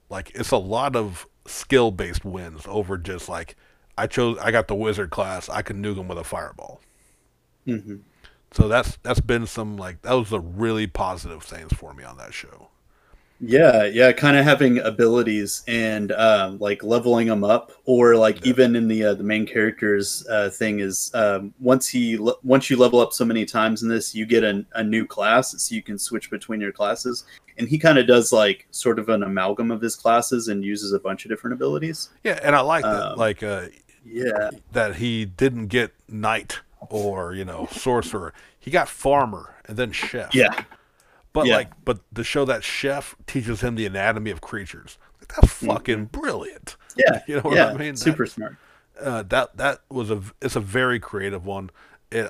like, it's a lot of skill-based wins over just like I got the wizard class, I could nuke him with a fireball. So that's been some, like, that was the really positive things for me on that show. Yeah Kind of having abilities and like leveling them up, or like even in the main character's thing is once you level up so many times in this, you get a new class, so you can switch between your classes. And he kind of does like sort of an amalgam of his classes and uses a bunch of different abilities. Yeah, and I like that, like that he didn't get knight or, you know, sorcerer. He got farmer and then chef. Yeah, but but the show that chef teaches him the anatomy of creatures. Like, that's fucking brilliant. Yeah, you know what I mean. Super smart. That was it's a very creative one. It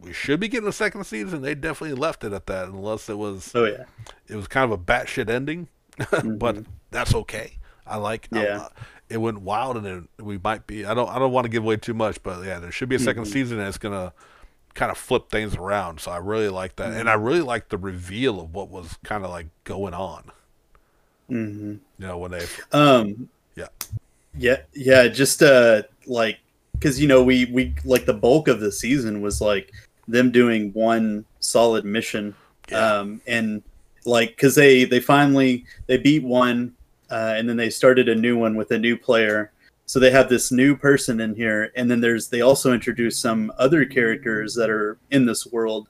we should be getting a second season. They definitely left it at that, unless it was it was kind of a batshit ending. But that's okay. I like it went wild, and we might be. I don't want to give away too much, but yeah, there should be a second season, and it's gonna kind of flip things around. So I really like that, and I really like the reveal of what was kind of like going on. You know, when they just like, because, you know, we like the bulk of the season was like them doing one solid mission, and like, because they finally beat one, and then they started a new one with a new player, so they have this new person in here, and then they also introduce some other characters that are in this world,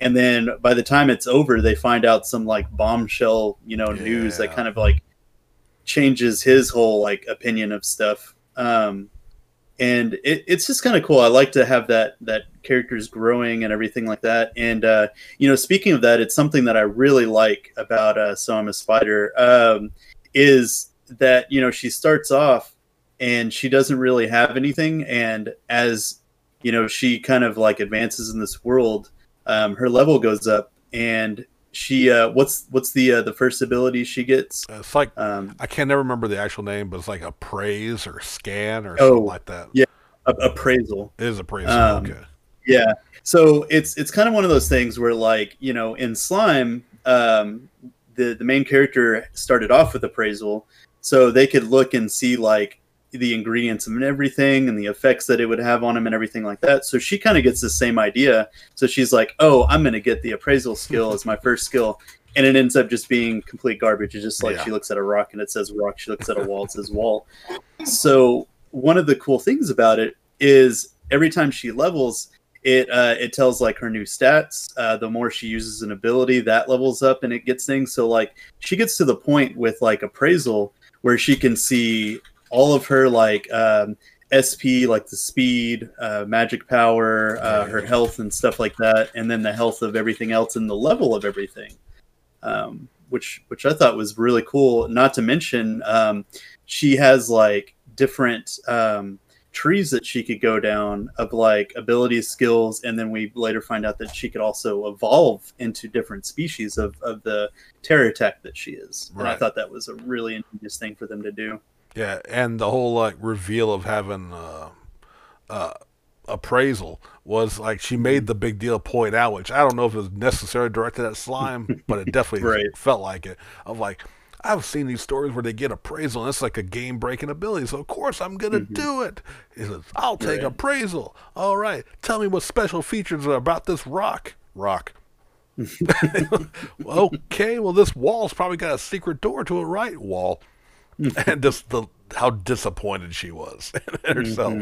and then by the time it's over, they find out some like bombshell, you know, news that kind of like changes his whole like opinion of stuff. And it's just kind of cool. I like to have that characters growing and everything like that. And, you know, speaking of that, it's something that I really like about So I'm a Spider, is that, you know, she starts off and she doesn't really have anything. And as, you know, she kind of like advances in this world, her level goes up, and she, what's the first ability she gets? It's like, I can't never remember the actual name, but it's like appraise or scan or something like that. Yeah. Appraisal. It is appraisal. Okay. Yeah. So it's kind of one of those things where, like, you know, in Slime, the main character started off with appraisal, so they could look and see like the ingredients and everything and the effects that it would have on him and everything like that. So she kind of gets the same idea. So she's like, oh, I'm going to get the appraisal skill as my first skill. And it ends up just being complete garbage. It's just like, she looks at a rock and it says rock. She looks at a wall, it says wall. So one of the cool things about it is every time she levels, it tells like her new stats. The more she uses an ability, that levels up and it gets things. So like she gets to the point with like appraisal where she can see all of her like SP, like the speed, magic power, her health and stuff like that, and then the health of everything else and the level of everything, which I thought was really cool. Not to mention, she has like different trees that she could go down of like abilities, skills, and then we later find out that she could also evolve into different species of the terror tech that she is. Right. And I thought that was a really ingenious thing for them to do. Yeah, and the whole like reveal of having appraisal was like she made the big deal point out, which I don't know if it was necessarily directed at Slime, but it definitely felt like it. Of like, I've seen these stories where they get appraisal and it's like a game-breaking ability, so of course I'm going to do it. He says, I'll take appraisal. All right, tell me what special features are about this rock. Okay, well, this wall's probably got a secret door to a right wall. And just how disappointed she was in herself.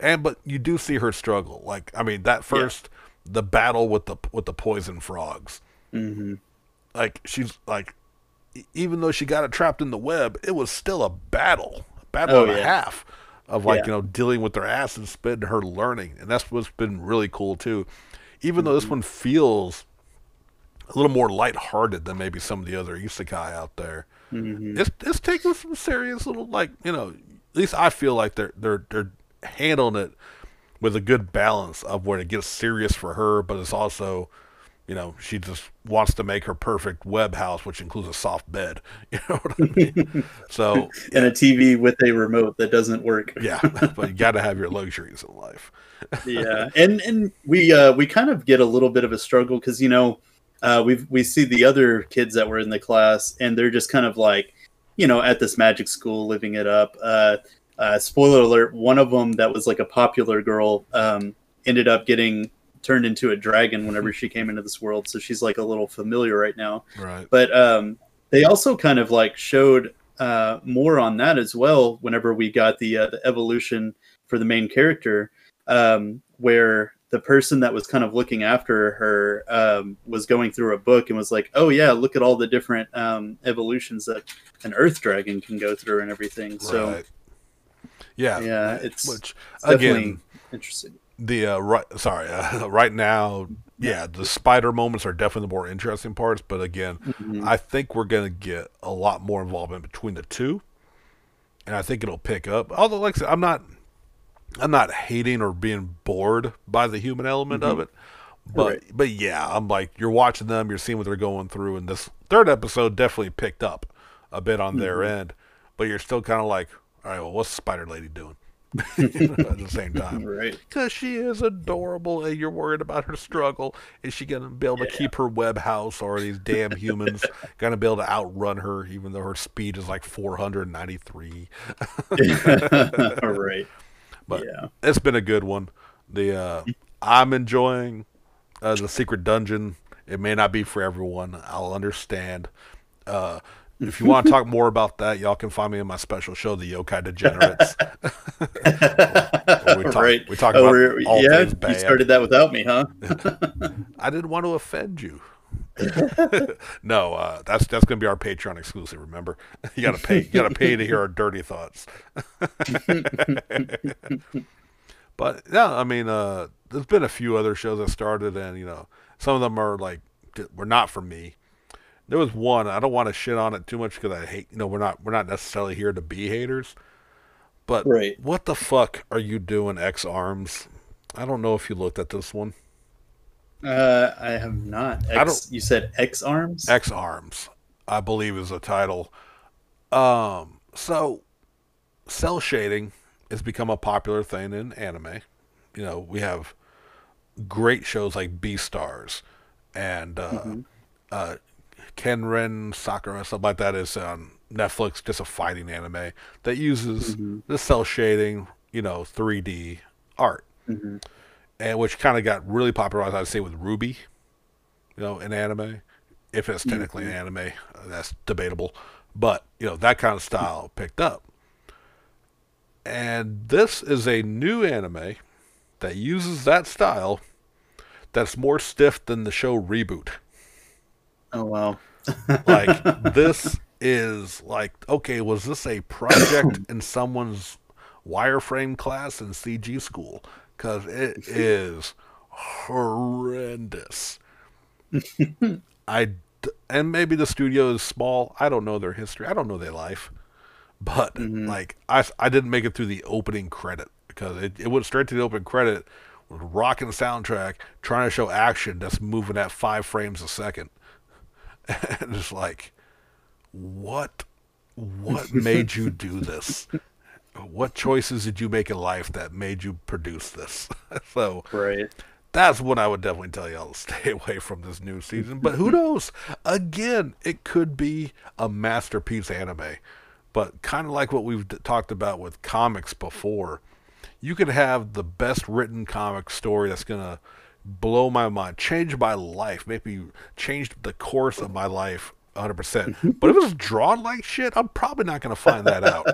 And but you do see her struggle. Like, I mean, that first the battle with the poison frogs. Like, she's like, even though she got it trapped in the web, it was still a battle and a half of like, you know, dealing with their acid spit and her learning. And that's what's been really cool too. Even though this one feels a little more lighthearted than maybe some of the other isekai out there. It's taking some serious little, like, you know, at least I feel like they're handling it with a good balance of where it gets serious for her, but it's also, you know, she just wants to make her perfect web house, which includes a soft bed. You know what I mean? So and a TV with a remote that doesn't work. But you got to have your luxuries in life. And we kind of get a little bit of a struggle because, you know, we see the other kids that were in the class, and they're just kind of like, you know, at this magic school, living it up. Spoiler alert, one of them that was like a popular girl ended up getting turned into a dragon whenever she came into this world. So she's like a little familiar right now. Right. But they also kind of like showed more on that as well whenever we got the evolution for the main character, where the person that was kind of looking after her was going through a book and was like, oh yeah, look at all the different evolutions that an earth dragon can go through and everything. So yeah, it's definitely interesting. Right now, the spider moments are definitely the more interesting parts, but again, I think we're going to get a lot more involvement between the two, and I think it'll pick up. Although, like I said, I'm not hating or being bored by the human element of it, but yeah, I'm like, you're watching them, you're seeing what they're going through, and this third episode definitely picked up a bit on their end, but you're still kind of like, all right, well, what's Spider Lady doing at the same time? Right. Because she is adorable, and you're worried about her struggle. Is she going to be able to keep her web house, or are these damn humans going to be able to outrun her, even though her speed is like 493? Right. But it's been a good one. I'm enjoying the Secret Dungeon. It may not be for everyone. I'll understand. If you want to talk more about that, y'all can find me in my special show, The Yokai Degenerates. we talk about all things bad. You started that without me, huh? I didn't want to offend you. No, that's gonna be our Patreon exclusive. Remember, you gotta pay to hear our dirty thoughts. But yeah, I mean, there's been a few other shows that started, and you know, some of them are like were not for me. There was one, I don't want to shit on it too much because I hate, you know, we're not necessarily here to be haters, but right. What the fuck are you doing, X Arms? I don't know if you looked at this one. I have not. You said X Arms? X Arms, I believe, is the title. So cell shading has become a popular thing in anime. You know, we have great shows like Beastars and Kenren Sakura, stuff like that is on Netflix, just a fighting anime that uses the cell shading, you know, 3D art. Mm-hmm. And which kind of got really popularized, I'd say, with Ruby, you know, in anime. If it's technically an anime, that's debatable. But, you know, that kind of style picked up. And this is a new anime that uses that style that's more stiff than the show Reboot. Oh, wow. Like, this is like, okay, was this a project in someone's wireframe class in CG school? Because it is horrendous. And maybe the studio is small. I don't know their history. I don't know their life. But, like, I didn't make it through the opening credit. Because it went straight to the opening credit with rocking soundtrack, trying to show action that's moving at 5 frames a second. And it's like, what made you do this? What choices did you make in life that made you produce this? So right. That's when I would definitely tell y'all to stay away from this new season. But who knows? Again, it could be a masterpiece anime. But kind of like what we've talked about with comics before, you could have the best written comic story that's going to blow my mind, change my life, maybe change the course of my life 100%. But if it's drawn like shit, I'm probably not going to find that out.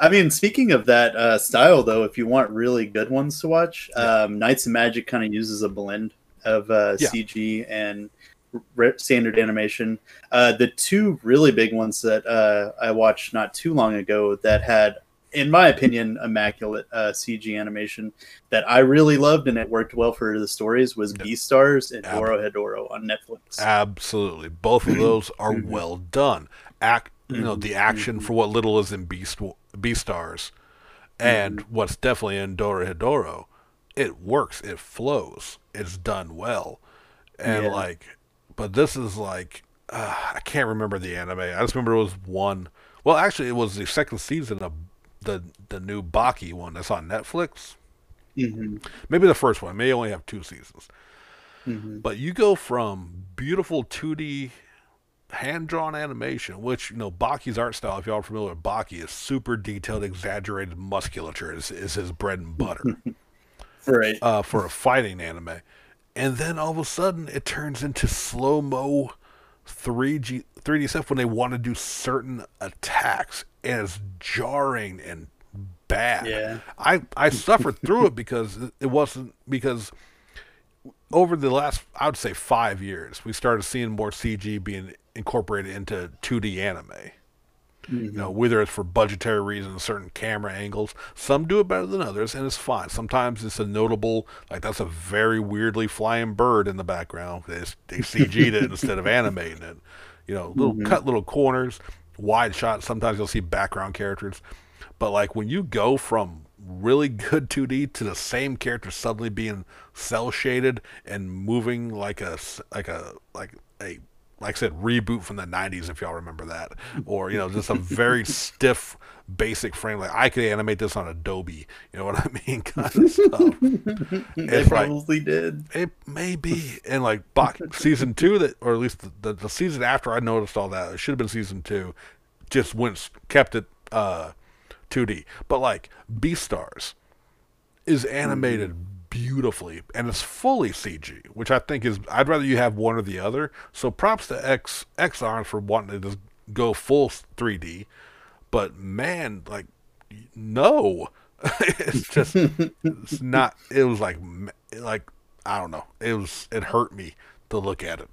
I mean, speaking of that style, though, if you want really good ones to watch, Knights and Magic kind of uses a blend of CG and standard animation. The two really big ones that I watched not too long ago that had, in my opinion, immaculate CG animation that I really loved and it worked well for the stories was Beastars and Dorohedoro on Netflix. Absolutely. Both of those are well done. You know, the action for what little is in Beastars and what's definitely in Dorohedoro, it works, it flows, it's done well. And like, but this is like, I can't remember the anime. I just remember it was one. Well, actually, it was the second season of the new Baki one that's on Netflix. Maybe the first one. May only have 2 seasons. But you go from beautiful 2D hand-drawn animation, which, you know, Baki's art style, if y'all are familiar with Baki, is super detailed, exaggerated musculature is his bread and butter. Right. For a fighting anime. And then all of a sudden it turns into slow-mo 3D stuff when they want to do certain attacks, and it's jarring and bad. I suffered through it because over the last, I would say, 5 years, we started seeing more CG being incorporated into 2D anime. You know, whether it's for budgetary reasons, certain camera angles, some do it better than others, and it's fine. Sometimes it's a notable, like, that's a very weirdly flying bird in the background. They CG'd it instead of animating it. You know, little cut little corners, wide shots. Sometimes you'll see background characters. But, like, when you go from really good 2D to the same character suddenly being cell shaded and moving like I said, Reboot from the 90s, if y'all remember that, or, you know, just a very stiff basic frame, like I could animate this on Adobe, you know what I mean, kind of stuff. They probably did. It may be. And like season 2, that, or at least the season after, I noticed all that. It should have been season 2, just kept it 2D. But like Beastars is animated beautifully, and it's fully CG, which I think is, I'd rather you have one or the other. So props to X Arms for wanting to just go full 3D. But man, like, no, it's just, it's not, it was like, I don't know. It hurt me to look at it.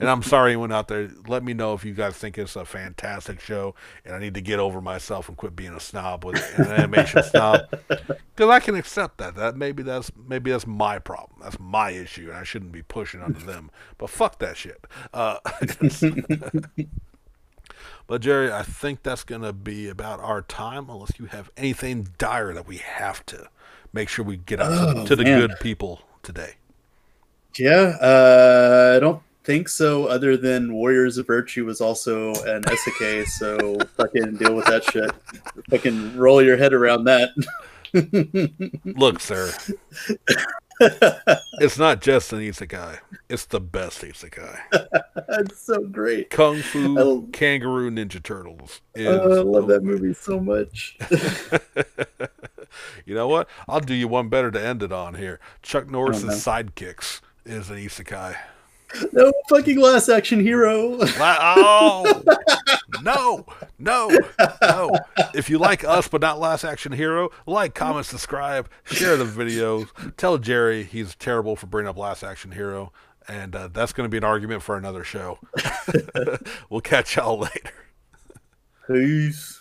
And I'm sorry anyone out there. Let me know if you guys think it's a fantastic show and I need to get over myself and quit being a snob with an animation snob. Because I can accept that. Maybe that's my problem. That's my issue, and I shouldn't be pushing onto them. But fuck that shit. But Jerry, I think that's going to be about our time, unless you have anything dire that we have to make sure we get out to the good people today. Yeah, I don't think so, other than Warriors of Virtue was also an Isekai, so fucking deal with that shit. Fucking roll your head around that. Look, sir. It's not just an Isekai. It's the best Isekai. It's so great. Kung Fu Kangaroo Ninja Turtles. I love that movie so much. You know what? I'll do you one better to end it on here. Chuck Norris's Sidekicks is an Isekai. No fucking Last Action Hero. No. If you like us but not Last Action Hero, like, comment, subscribe, share the videos. Tell Jerry he's terrible for bringing up Last Action Hero. And that's going to be an argument for another show. We'll catch y'all later. Peace.